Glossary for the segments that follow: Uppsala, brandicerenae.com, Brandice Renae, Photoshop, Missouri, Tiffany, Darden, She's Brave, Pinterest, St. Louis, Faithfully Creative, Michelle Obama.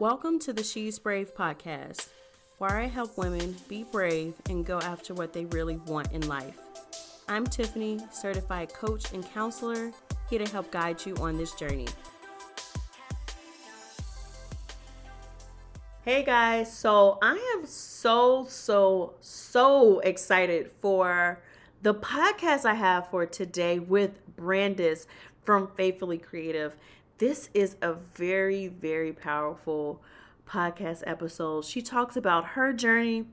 Welcome to the She's Brave podcast, where I help women be brave and go after what they really want in life. I'm Tiffany, certified coach and counselor, here to help guide you on this journey. Hey guys, so I am so excited for the podcast I have for today with Brandice from Faithfully Creative. This is a very, very powerful podcast episode. She talks about her journey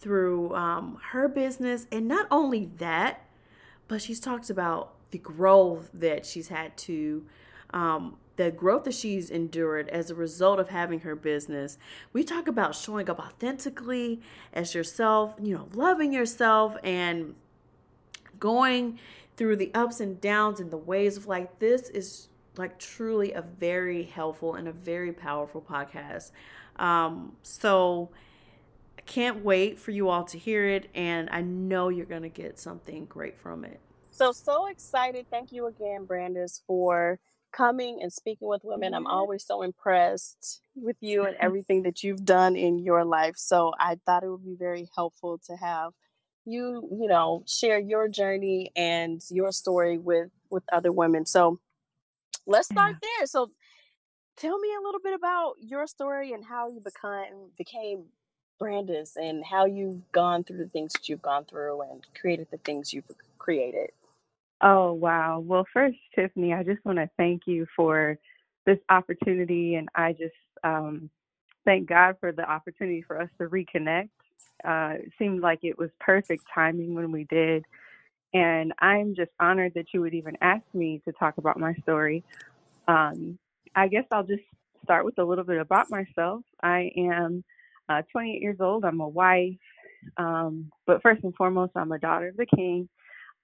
through her business. And not only that, but she's talked about the growth that she's had to, the growth that she's endured as a result of having her business. We talk about showing up authentically as yourself, loving yourself and going through the ups and downs and the ways of life. This is truly a very helpful and a very powerful podcast. So I can't wait for you all to hear it, and I know you're going to get something great from it. So excited. Thank you again, Brandice, for coming and speaking with women. I'm always so impressed with you and everything that you've done in your life. So I thought it would be very helpful to have you, share your journey and your story with other women. So let's start there. So tell me a little bit about your story and how you became Brandice and how you've gone through the things that you've gone through and created the things you've created. Oh, wow. Well, first, Tiffany, I just want to thank you for this opportunity. And I just thank God for the opportunity for us to reconnect. It seemed like it was perfect timing when we did. And I'm just honored that you would even ask me to talk about my story. I guess I'll just start with a little bit about myself. I am 28 years old. I'm a wife. But first and foremost, I'm a daughter of the King.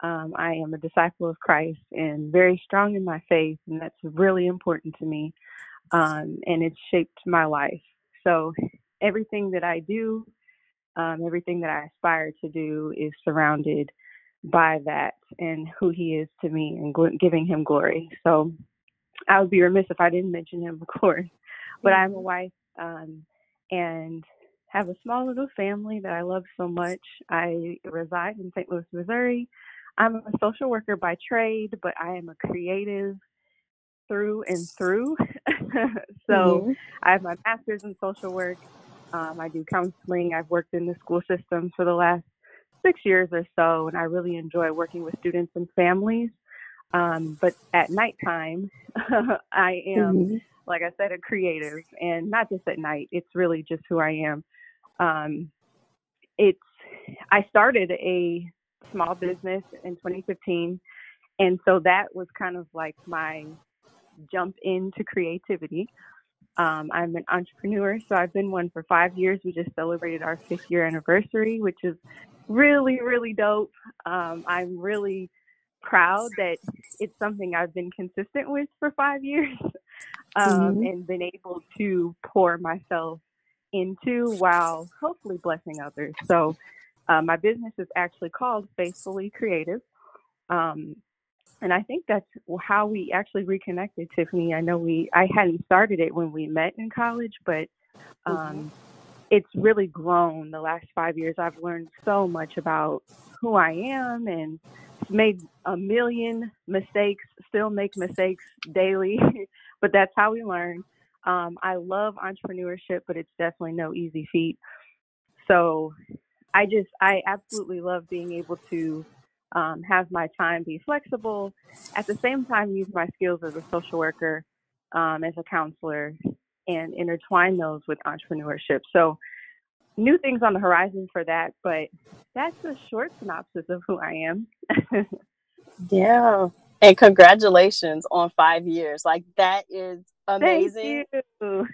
I am a disciple of Christ and very strong in my faith. And that's really important to me. And it's shaped my life. So everything that I do, everything that I aspire to do is surrounded by that and who he is to me and giving him glory. So I would be remiss if I didn't mention him, of course. But I'm a wife and have a small little family that I love so much. I reside in St. Louis, Missouri. I'm a social worker by trade, but I am a creative through and through. I have my master's in social work. I do counseling. I've worked in the school system for the last 6 years or so, and I really enjoy working with students and families. But at nighttime, I am, like I said, a creative, and not just at night. It's really just who I am. I started a small business in 2015, and so that was kind of like my jump into creativity. I'm an entrepreneur, so I've been one for 5 years. We just celebrated our 5th-year anniversary, which is really, really dope. I'm really proud that it's something I've been consistent with for 5 years and been able to pour myself into while hopefully blessing others. So my business is actually called Faithfully Creative. And I think that's how we actually reconnected, Tiffany. I know I hadn't started it when we met in college, but it's really grown the last 5 years. I've learned so much about who I am and made a million mistakes, still make mistakes daily, but that's how we learn. I love entrepreneurship, but it's definitely no easy feat. So I absolutely love being able to have my time be flexible, at the same time use my skills as a social worker, as a counselor, and intertwine those with entrepreneurship. So new things on the horizon for that, but that's a short synopsis of who I am. Yeah. And congratulations on 5 years. That is amazing. Thank you.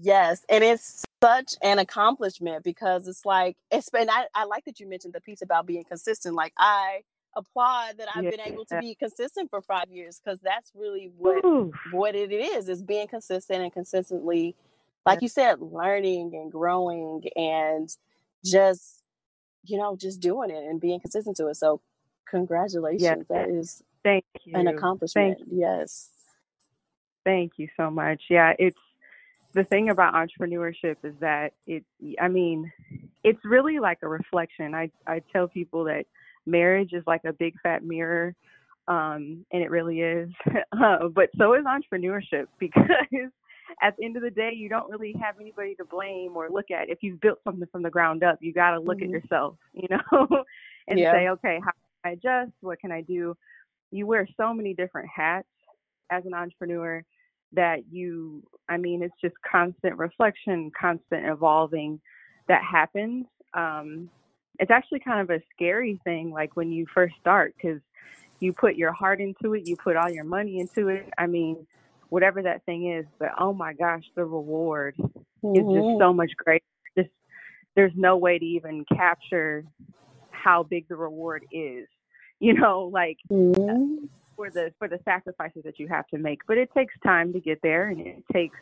Yes. And it's such an accomplishment because I like that you mentioned the piece about being consistent. I applaud that I've been able to be consistent for 5 years, because that's really what it is being consistent and consistently, like you said, learning and growing and just doing it and being consistent to it. So congratulations. Yes. That is Thank you. An accomplishment. Thank you. Yes. Thank you so much. Yeah. It's the thing about entrepreneurship is that it's really like a reflection. I tell people that marriage is like a big fat mirror, and it really is. But so is entrepreneurship, because at the end of the day, you don't really have anybody to blame or look at. If you've built something from the ground up, you got to look at yourself, and say, okay, how can I adjust? What can I do? You wear so many different hats as an entrepreneur that it's just constant reflection, constant evolving that happens. It's actually kind of a scary thing, like when you first start, because you put your heart into it, you put all your money into it. Whatever that thing is, but oh my gosh, the reward is just so much greater. Just, there's no way to even capture how big the reward is, for the sacrifices that you have to make. But it takes time to get there, and it takes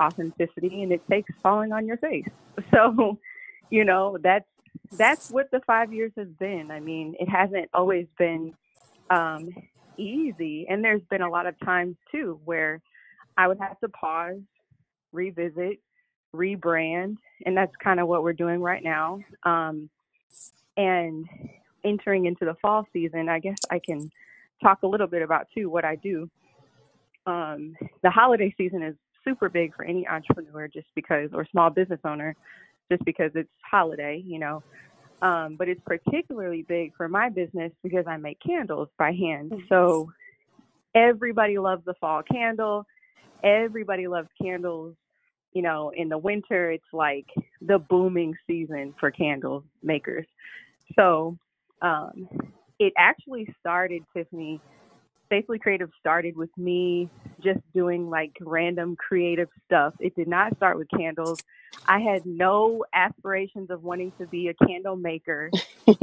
authenticity, and it takes falling on your face. So, that's what the 5 years has been. It hasn't always been easy. And there's been a lot of times too where I would have to pause, revisit, rebrand, and that's kind of what we're doing right now. And entering into the fall season, I guess I can talk a little bit about too what I do. The holiday season is super big for any entrepreneur, or small business owner, just because it's holiday, but it's particularly big for my business because I make candles by hand. So everybody loves the fall candle. Everybody loves candles. In the winter, it's like the booming season for candle makers. So it actually started, Tiffany, Faithfully Creative started with me just doing like random creative stuff. It did not start with candles. I had no aspirations of wanting to be a candle maker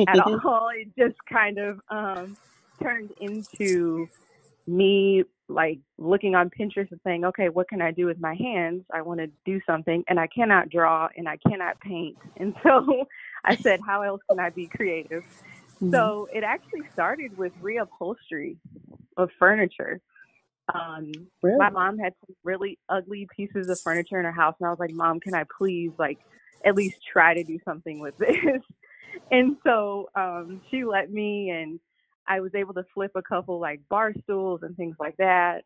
at all. It just kind of turned into me like looking on Pinterest and saying, okay, what can I do with my hands? I want to do something, and I cannot draw and I cannot paint. And so I said, how else can I be creative? So it actually started with reupholstery of furniture. Really? My mom had some really ugly pieces of furniture in her house, and I was like, Mom, can I please like at least try to do something with this? And so she let me, and I was able to flip a couple like bar stools and things like that,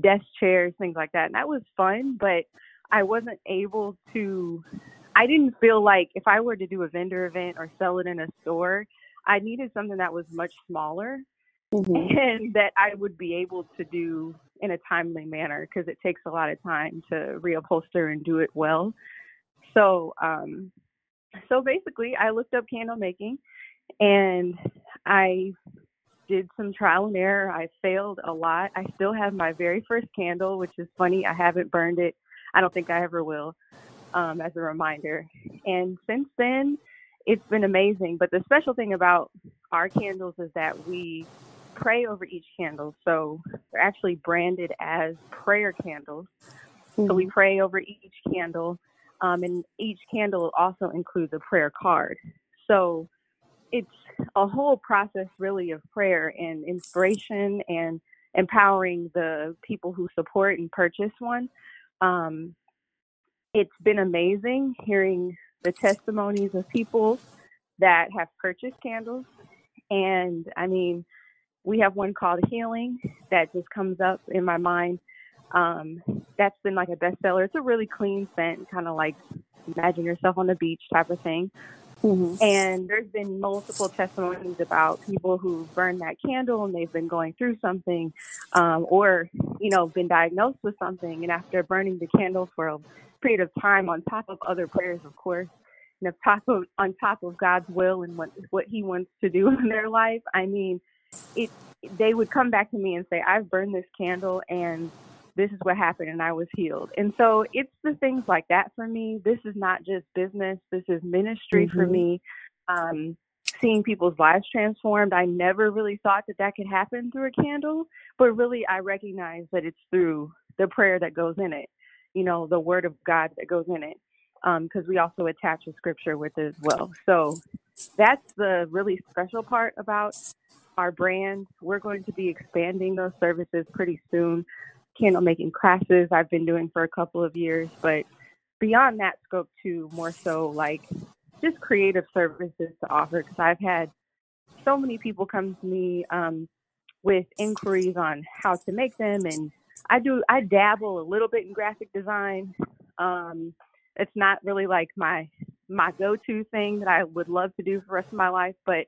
desk chairs, things like that. And that was fun, but I didn't feel like if I were to do a vendor event or sell it in a store, I needed something that was much smaller and that I would be able to do in a timely manner, because it takes a lot of time to reupholster and do it well. So, so basically I looked up candle making, and I did some trial and error. I failed a lot. I still have my very first candle, which is funny. I haven't burned it. I don't think I ever will. As a reminder. And since then, it's been amazing. But the special thing about our candles is that we pray over each candle. So they're actually branded as prayer candles. So we pray over each candle. And each candle also includes a prayer card. So it's a whole process really of prayer and inspiration and empowering the people who support and purchase one. It's been amazing hearing the testimonies of people that have purchased candles. And we have one called Healing that just comes up in my mind. That's been like a bestseller. It's a really clean scent, kind of like imagine yourself on the beach type of thing. And there's been multiple testimonies about people who burned that candle and they've been going through something, or, been diagnosed with something. And after burning the candle for a period of time, on top of other prayers, of course, and on top of God's will and what He wants to do in their life, they would come back to me and say, I've burned this candle and this is what happened, and I was healed. And so it's the things like that for me. This is not just business. This is ministry for me. Seeing people's lives transformed. I never really thought that could happen through a candle, but really I recognize that it's through the prayer that goes in it, the word of God that goes in it. Because we also attach a scripture with it as well. So that's the really special part about our brand. We're going to be expanding those services pretty soon. candle making classes I've been doing for a couple of years, but beyond that scope too, more so like just creative services to offer, because I've had so many people come to me with inquiries on how to make them, and I dabble a little bit in graphic design. It's not really like my go-to thing that I would love to do for the rest of my life, but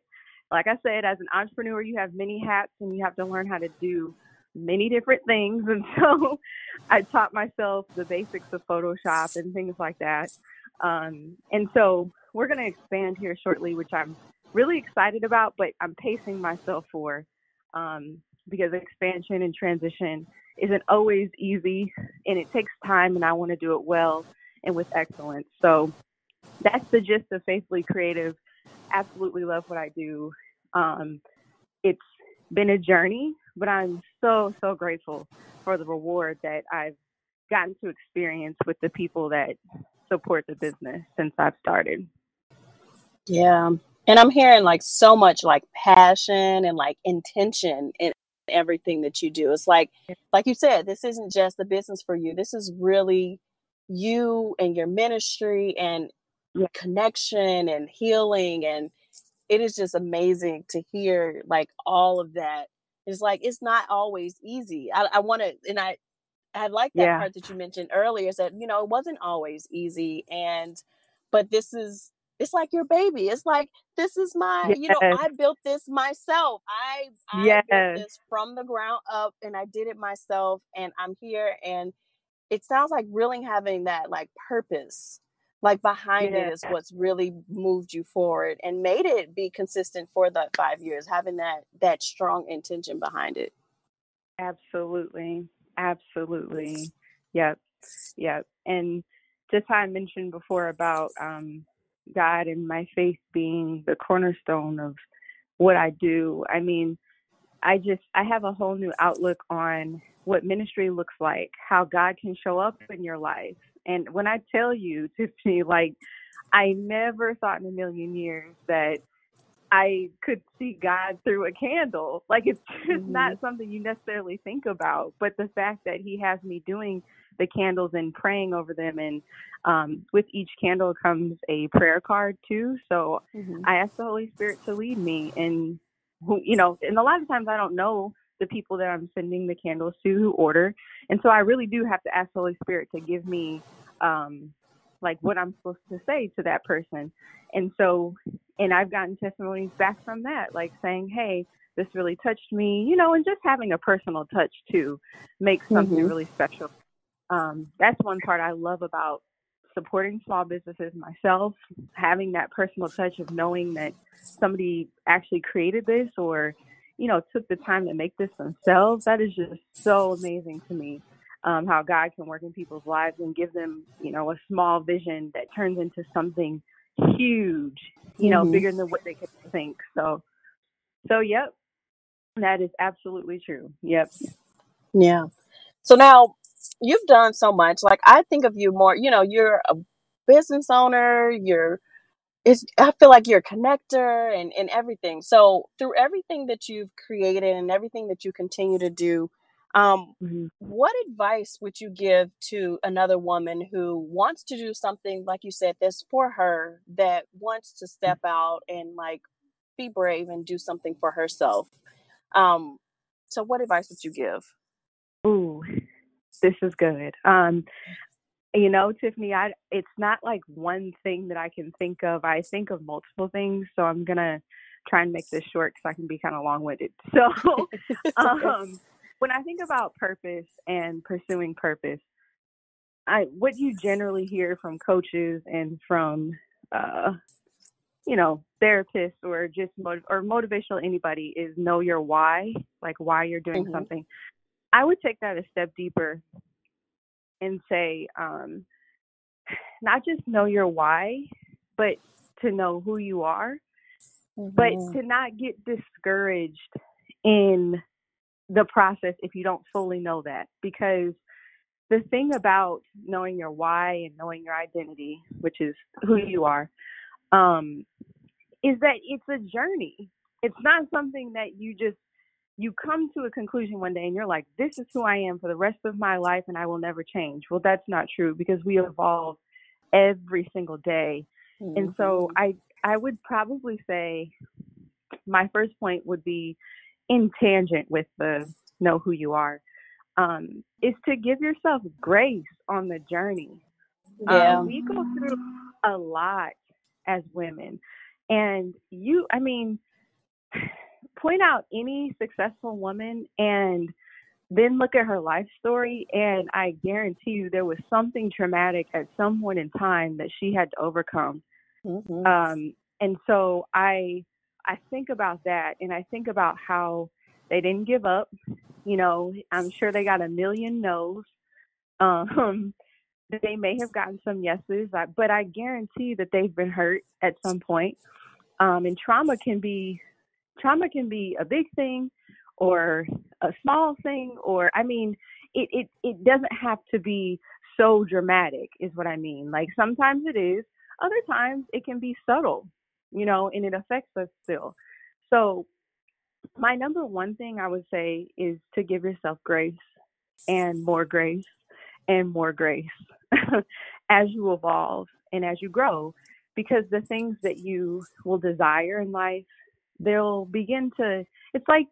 like I said, as an entrepreneur, you have many hats and you have to learn how to do many different things. And so I taught myself the basics of Photoshop and things like that. And so we're going to expand here shortly, which I'm really excited about, but I'm pacing myself for because expansion and transition isn't always easy and it takes time, and I want to do it well and with excellence. So that's the gist of Faithfully Creative. Absolutely love what I do. It's been a journey, but I'm so, so grateful for the reward that I've gotten to experience with the people that support the business since I've started. Yeah. And I'm hearing like so much like passion and like intention in everything that you do. It's like you said, this isn't just a business for you. This is really you and your ministry and connection and healing, and it is just amazing to hear like all of that. It's like it's not always easy. I like that part that you mentioned earlier, is that it wasn't always easy, but it's like your baby. It's like this is my I built this myself. I built this from the ground up and I did it myself, and I'm here. And it sounds like really having that like purpose like behind it is what's really moved you forward and made it be consistent for the 5 years, having that strong intention behind it. Absolutely. Absolutely. Yep. Yep. And just how I mentioned before about God and my faith being the cornerstone of what I do. I mean, I have a whole new outlook on what ministry looks like, how God can show up in your life. And when I tell you, Tiffany, like, I never thought in a million years that I could see God through a candle. Like, it's just not something you necessarily think about. But the fact that he has me doing the candles and praying over them, and with each candle comes a prayer card, too. So I ask the Holy Spirit to lead me. And, and a lot of times I don't know the people that I'm sending the candles to who order. And so I really do have to ask the Holy Spirit to give me like what I'm supposed to say to that person. And so, and I've gotten testimonies back from that, like saying, hey, this really touched me, and just having a personal touch too makes something really special. That's one part I love about supporting small businesses myself, having that personal touch of knowing that somebody actually created this or took the time to make this themselves. That is just so amazing to me, how God can work in people's lives and give them, a small vision that turns into something huge, bigger than what they could think. So yep, that is absolutely true. Yep. Yeah. So now you've done so much. Like, I think of you more, you're a business owner, I feel like you're a connector and everything. So through everything that you've created and everything that you continue to do, what advice would you give to another woman who wants to do something, like you said, that's for her, that wants to step out and like be brave and do something for herself? So what advice would you give? Ooh, this is good. Tiffany, it's not like one thing that I can think of. I think of multiple things, so I'm going to try and make this short because I can be kind of long-winded. So when I think about purpose and pursuing purpose, what you generally hear from coaches and from, therapists or just motivational anybody is know your why, like why you're doing something. I would take that a step deeper and say, not just know your why, but to know who you are, but to not get discouraged in the process if you don't fully know that. Because the thing about knowing your why and knowing your identity, which is who you are, is that it's a journey. It's not something that you just you come to a conclusion one day and you're like, this is who I am for the rest of my life and I will never change. Well, that's not true, because we evolve every single day. Mm-hmm. And so I would probably say my first point would be in tangent with the know who you are, is to give yourself grace on the journey. Yeah. We go through a lot as women, and point out any successful woman and then look at her life story, and I guarantee you there was something traumatic at some point in time that she had to overcome. Mm-hmm. And so I think about that, and I think about how they didn't give up. You know, I'm sure they got a million no's. They may have gotten some yeses, but I guarantee that they've been hurt at some point. And trauma can be a big thing or a small thing, or, it doesn't have to be so dramatic is what I mean. Like, sometimes it is, other times it can be subtle, and it affects us still. So my number one thing I would say is to give yourself grace and more grace and more grace as you evolve and as you grow, because the things that you will desire in life, they'll begin to, it's like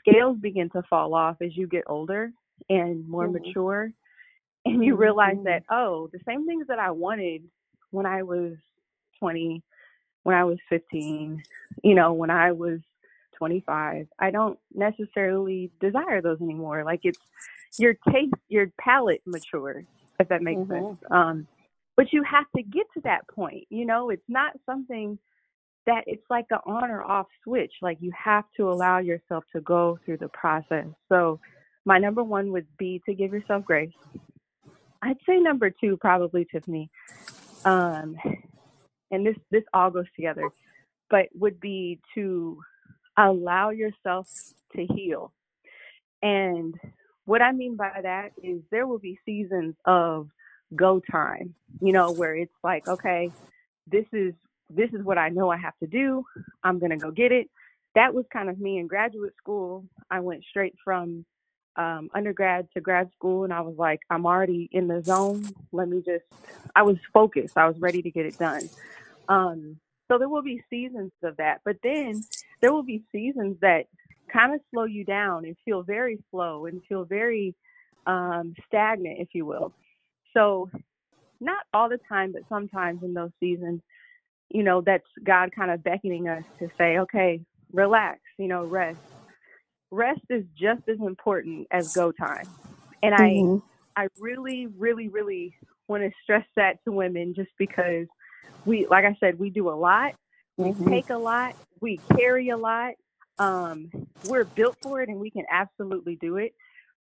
scales begin to fall off as you get older and more mm-hmm. mature. And you realize that, the same things that I wanted when I was 20, when I was 15, when I was 25, I don't necessarily desire those anymore. Like, it's your taste, your palate matures, if that makes mm-hmm. sense. But you have to get to that point. It's not something that it's like an on or off switch. Like, you have to allow yourself to go through the process. So my number one would be to give yourself grace. I'd say number two, probably, Tiffany, and this all goes together, but would be to allow yourself to heal. And what I mean by that is there will be seasons of go time, where it's like, okay, this is what I know I have to do. I'm going to go get it. That was kind of me in graduate school. I went straight from undergrad to grad school, and I was like, I'm already in the zone. I was focused. I was ready to get it done. So there will be seasons of that, but then there will be seasons that kind of slow you down and feel very slow and feel very stagnant, if you will. So not all the time, but sometimes in those seasons, that's God kind of beckoning us to say, okay, relax, rest. Rest is just as important as go time. And mm-hmm. I really, really, really want to stress that to women, just because we do a lot, we mm-hmm. take a lot, we carry a lot. We're built for it and we can absolutely do it,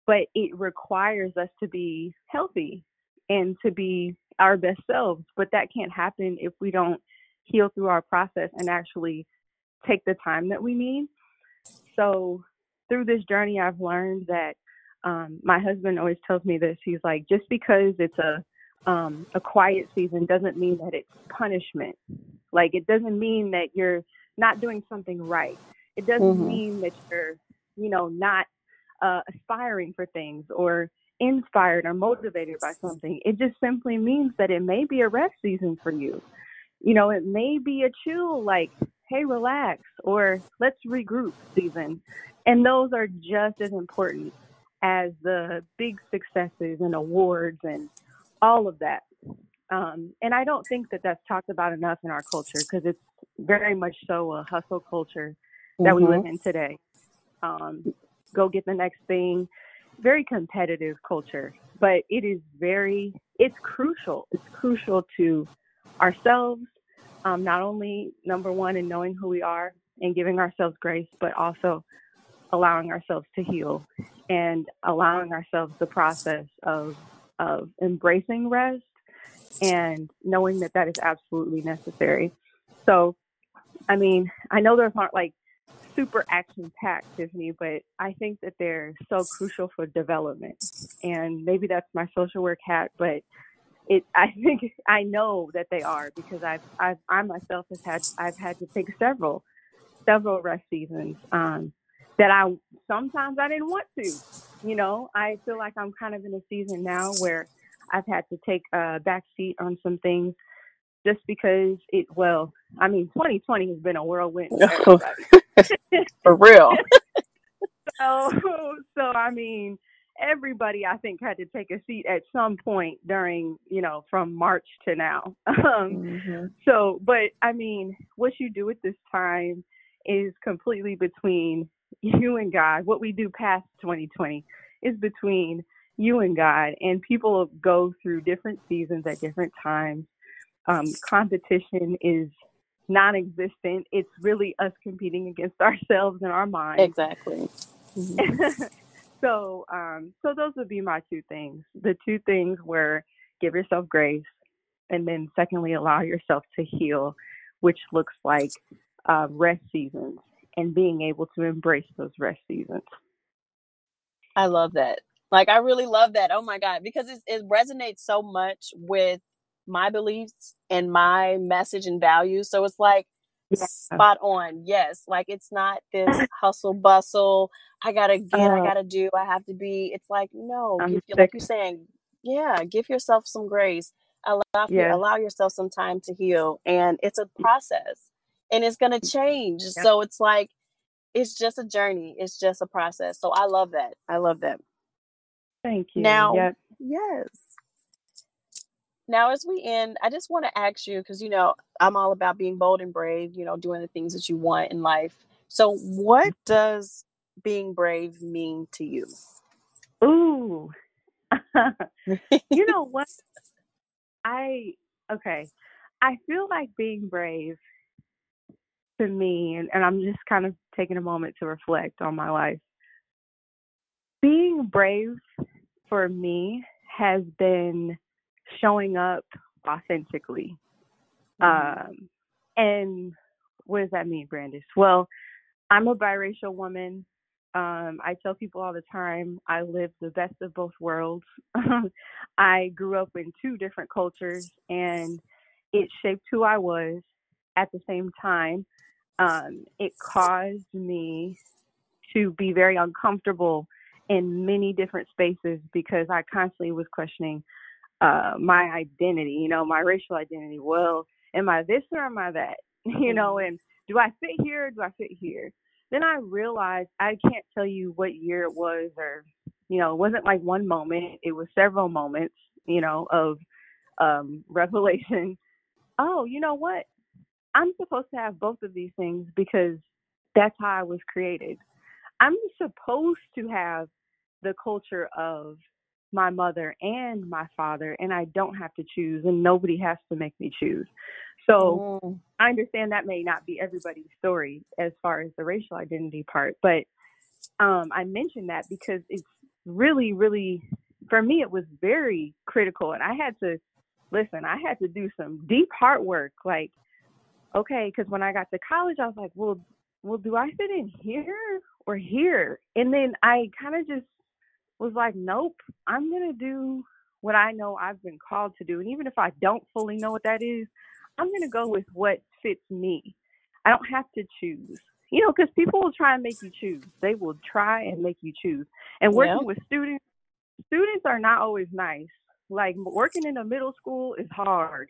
but it requires us to be healthy and to be our best selves. But that can't happen if we don't heal through our process and actually take the time that we need. So through this journey, I've learned that my husband always tells me this. He's like, just because it's a quiet season doesn't mean that it's punishment. Like, it doesn't mean that you're not doing something right. It doesn't mm-hmm. mean that you're, not aspiring for things or inspired or motivated by something. It just simply means that it may be a rest season for you. It may be a chill, like, hey, relax, or let's regroup season. And those are just as important as the big successes and awards and all of that. And I don't think that that's talked about enough in our culture, because it's very much so a hustle culture that mm-hmm. we live in today. Go get the next thing. Very competitive culture, but it's crucial. It's crucial to ourselves, not only number one in knowing who we are and giving ourselves grace, but also allowing ourselves to heal and allowing ourselves the process of embracing rest and knowing that that is absolutely necessary. So, I know those aren't like super action-packed, Tiffany, but I think that they're so crucial for development. And maybe that's my social work hat, but I know that they are, because I myself have had to take several rest seasons that I sometimes I didn't want to. You know, I feel like I'm kind of in a season now where I've had to take a backseat on some things just because it, well, I mean, 2020 has been a whirlwind. For, for real. So, I mean, everybody, I think, had to take a seat at some point during, you know, from March to now. So, but I mean, what you do at this time is completely between you and God. What we do past 2020 is between you and God, and people go through different seasons at different times. Competition is non-existent. It's really us competing against ourselves in our minds. Exactly. Mm-hmm. So those would be my two things. The two things were give yourself grace, and then secondly, allow yourself to heal, which looks like rest seasons and being able to embrace those rest seasons. I love that. Like, I really love that. Oh my God, because it resonates so much with my beliefs and my message and values. So it's like, spot on. Yes. Like, it's not this hustle bustle. I gotta do, I have to be. It's like, no, like you're saying, yeah, give yourself some grace. Allow yourself some time to heal. And it's a process and it's going to change. Yeah. So it's like, it's just a journey. It's just a process. So I love that. I love that. Thank you. Now, yes. Now, as we end, I just want to ask you, because, you know, I'm all about being bold and brave, you know, doing the things that you want in life. So what does being brave mean to you? Ooh, you know what? I feel like being brave to me, and I'm just kind of taking a moment to reflect on my life. Being brave for me has been showing up authentically. And what does that mean, Brandice? Well, I'm a biracial woman. I tell people all the time, I live the best of both worlds. I grew up in two different cultures, and it shaped who I was. At the same time, it caused me to be very uncomfortable in many different spaces because I constantly was questioning my identity, you know, my racial identity. Well, am I this or am I that? You know, and do I fit here or do I fit here? Then I realized, I can't tell you what year it was, or, you know, it wasn't like one moment. It was several moments, you know, of revelation. Oh, you know what? I'm supposed to have both of these things because that's how I was created. I'm supposed to have the culture of my mother and my father, and I don't have to choose, and nobody has to make me choose. So I understand that may not be everybody's story as far as the racial identity part, but I mentioned that because it's really, really, for me, it was very critical. And I had to do some deep heart work. Like, okay, because when I got to college, I was like, well, do I fit in here or here? And then I kind of just was like, nope, I'm going to do what I know I've been called to do. And even if I don't fully know what that is, I'm going to go with what fits me. I don't have to choose, you know, because people will try and make you choose. They will try and make you choose. And working with students are not always nice. Like, working in a middle school is hard.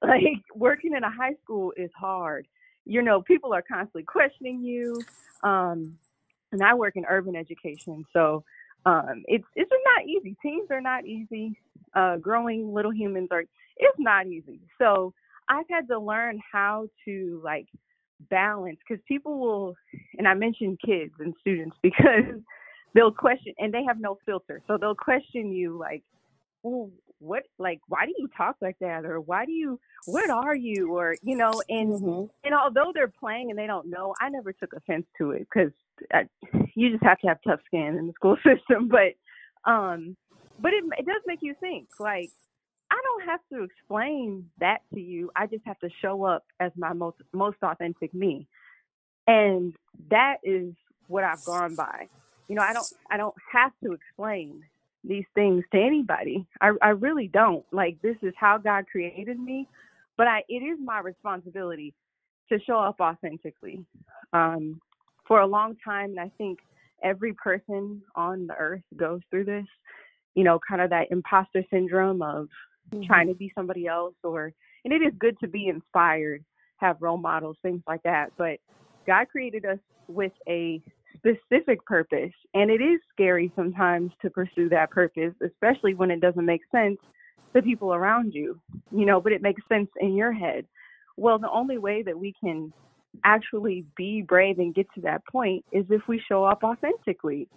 Like, working in a high school is hard. You know, people are constantly questioning you. And I work in urban education, so it's not easy. Teens are not easy. Growing little humans it's not easy. So I've had to learn how to, like, balance, because people will, and I mentioned kids and students because they'll question, and they have no filter. So they'll question you, like, oh, what, like, why do you talk like that? Or what are you? Or, you know, and although they're playing and they don't know, I never took offense to it because you just have to have tough skin in the school system. But it does make you think, like, I don't have to explain that to you. I just have to show up as my most authentic me. And that is what I've gone by. You know, I don't have to explain these things to anybody. I really don't. Like, this is how God created me, but it is my responsibility to show up authentically. for a long time. And I think every person on the earth goes through this, you know, kind of that imposter syndrome of trying to be somebody else, and it is good to be inspired, have role models, things like that. But God created us with a specific purpose, and it is scary sometimes to pursue that purpose, especially when it doesn't make sense to people around you, you know, but it makes sense in your head. Well, the only way that we can actually be brave and get to that point is if we show up authentically,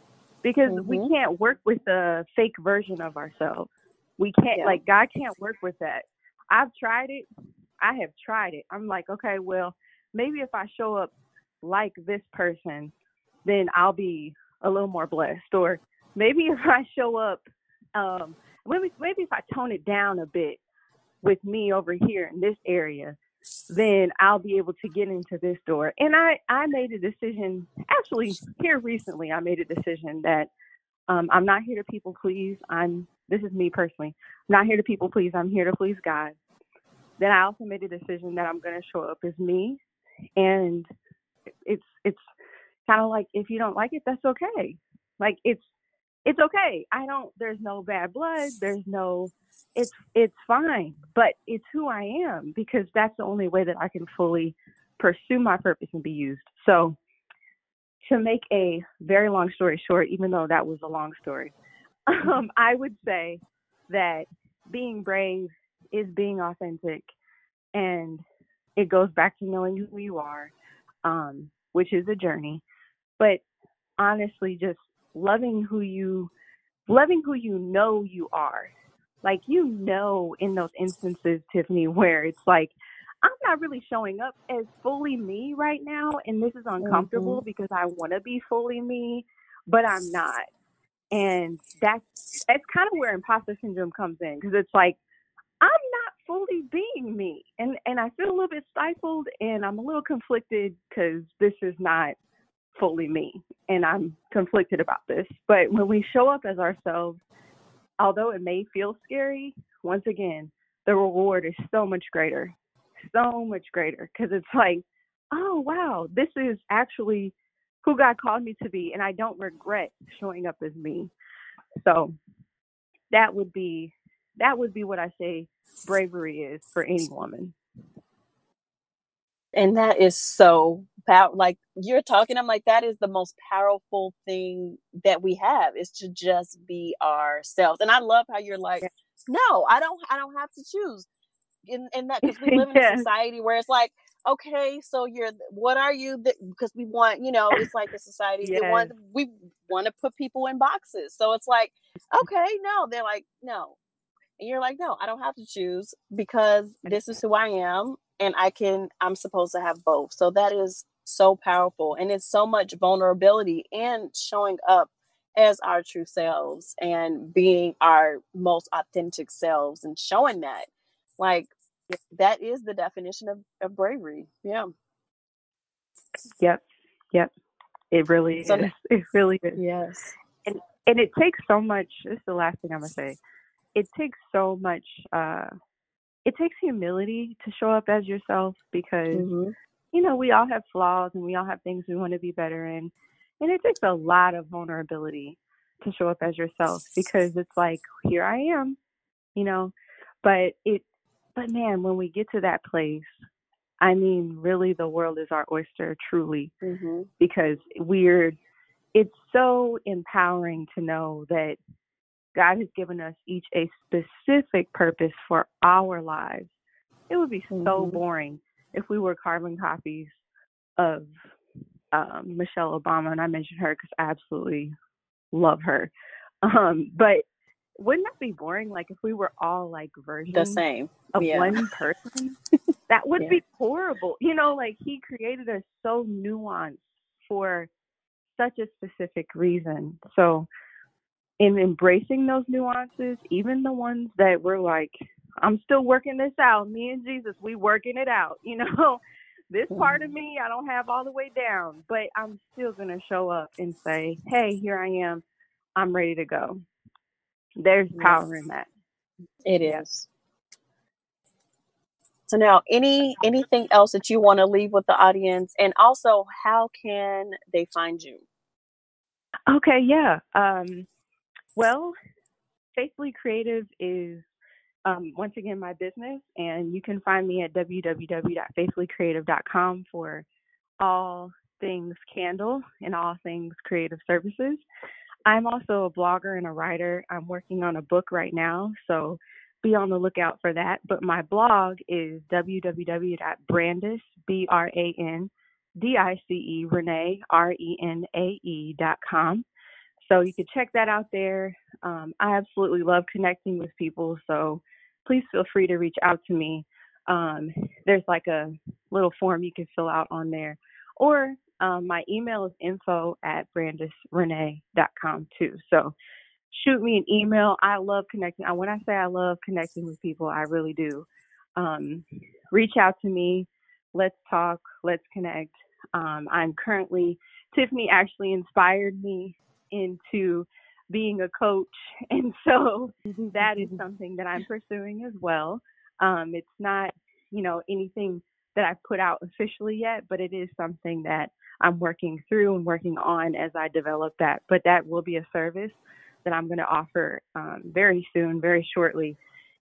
because we can't work with a fake version of ourselves. We can't, like, God can't work with that. I've tried it. I have tried it. I'm like, okay, well, maybe if I show up like this person, then I'll be a little more blessed. Or maybe if I show up, maybe if I tone it down a bit with me over here in this area, then I'll be able to get into this door. And I made a decision, actually here recently, I made a decision that I'm not here to people please. This is me personally. I'm not here to people please. I'm here to please God. Then I also made a decision that I'm going to show up as me. And it's kind of like, if you don't like it, that's okay. Like, it's okay. There's no bad blood. It's fine, but it's who I am, because that's the only way that I can fully pursue my purpose and be used. So to make a very long story short, even though that was a long story, I would say that being brave is being authentic, and it goes back to knowing who you are, which is a journey, but honestly, just loving who you know you are. Like, you know, in those instances, Tiffany, where it's like, I'm not really showing up as fully me right now, and this is uncomfortable because I want to be fully me, but I'm not. And that's kind of where imposter syndrome comes in, because it's like, I'm not fully being me, and I feel a little bit stifled, and I'm a little conflicted because this is not fully me, and I'm conflicted about this. But when we show up as ourselves, although it may feel scary, once again, the reward is so much greater, because it's like, oh, wow, this is actually who God called me to be, and I don't regret showing up as me. So that would be what I say bravery is for any woman. And that is so powerful. Like, you're talking, I'm like, that is the most powerful thing that we have, is to just be ourselves. And I love how you're like, no, I don't have to choose. And that, because we live in a society where it's like, okay, so what are you? Because we want, you know, it's like the society, we want to put people in boxes. So it's like, okay, no, they're like, no. And you're like, no, I don't have to choose, because this is who I am, and I'm supposed to have both. So that is so powerful. And it's so much vulnerability and showing up as our true selves and being our most authentic selves and showing that, like, that is the definition of bravery. Yeah. Yep. It really is. It really is. Yes. And it takes so much. This is the last thing I'm going to say. It takes so much, it takes humility to show up as yourself, because, you know, we all have flaws and we all have things we want to be better in. And it takes a lot of vulnerability to show up as yourself, because it's like, here I am, you know, but man, when we get to that place, I mean, really, the world is our oyster, truly, because it's so empowering to know that God has given us each a specific purpose for our lives. It would be so boring if we were carbon copies of Michelle Obama. And I mentioned her because I absolutely love her. But wouldn't that be boring? Like, if we were all like versions the same. Of one person, that would be horrible. You know, like, he created us so nuanced for such a specific reason. So, in embracing those nuances, even the ones that we're like, I'm still working this out. Me and Jesus, we working it out. You know, this part of me, I don't have all the way down, but I'm still going to show up and say, hey, here I am. I'm ready to go. There's power in that. It is. So now anything else that you want to leave with the audience, and also how can they find you? Okay. Yeah. Well, Faithfully Creative is, once again, my business, and you can find me at www.faithfullycreative.com for all things candle and all things creative services. I'm also a blogger and a writer. I'm working on a book right now, so be on the lookout for that. But my blog is www.brandice, B-R-A-N-D-I-C-E, Renae, R-E-N-A-E.com. So you can check that out there. I absolutely love connecting with people, so please feel free to reach out to me. There's like a little form you can fill out on there. Or my email is info@brandicerenae.com too. So shoot me an email. I love connecting. When I say I love connecting with people, I really do. Reach out to me. Let's talk. Let's connect. Tiffany actually inspired me into being a coach, and so that is something that I'm pursuing as well. It's not, anything that I've put out officially yet, but it is something that I'm working through and working on as I develop that. But that will be a service that I'm going to offer very soon, very shortly,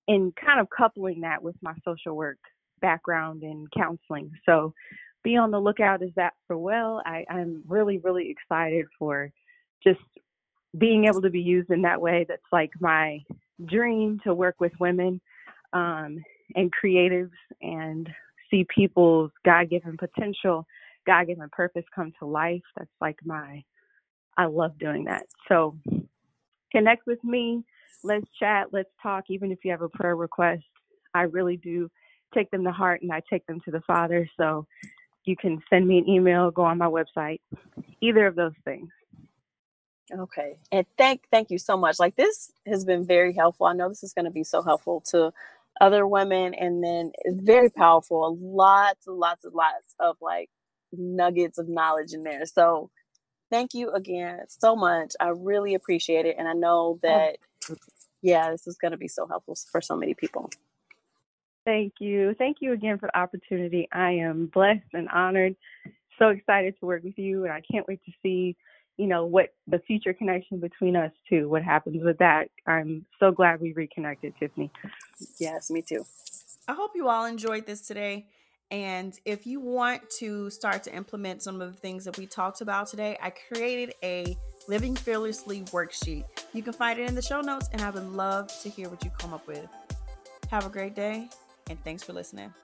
and kind of coupling that with my social work background and counseling. So be on the lookout as that for well. I'm really, really excited for just being able to be used in that way. That's like my dream, to work with women and creatives and see people's God-given potential, God-given purpose come to life. That's like I love doing that. So connect with me. Let's chat. Let's talk. Even if you have a prayer request, I really do take them to heart and I take them to the Father. So you can send me an email, go on my website, either of those things. Okay. And thank you so much. Like, this has been very helpful. I know this is going to be so helpful to other women, and then it's very powerful. Lots of like nuggets of knowledge in there. So thank you again so much. I really appreciate it. And I know that, this is going to be so helpful for so many people. Thank you. Thank you again for the opportunity. I am blessed and honored. So excited to work with you. And I can't wait to see what the future connection between us too, what happens with that. I'm so glad we reconnected, Tiffany. Yes, me too. I hope you all enjoyed this today. And if you want to start to implement some of the things that we talked about today, I created a Living Fearlessly worksheet. You can find it in the show notes, and I would love to hear what you come up with. Have a great day, and thanks for listening.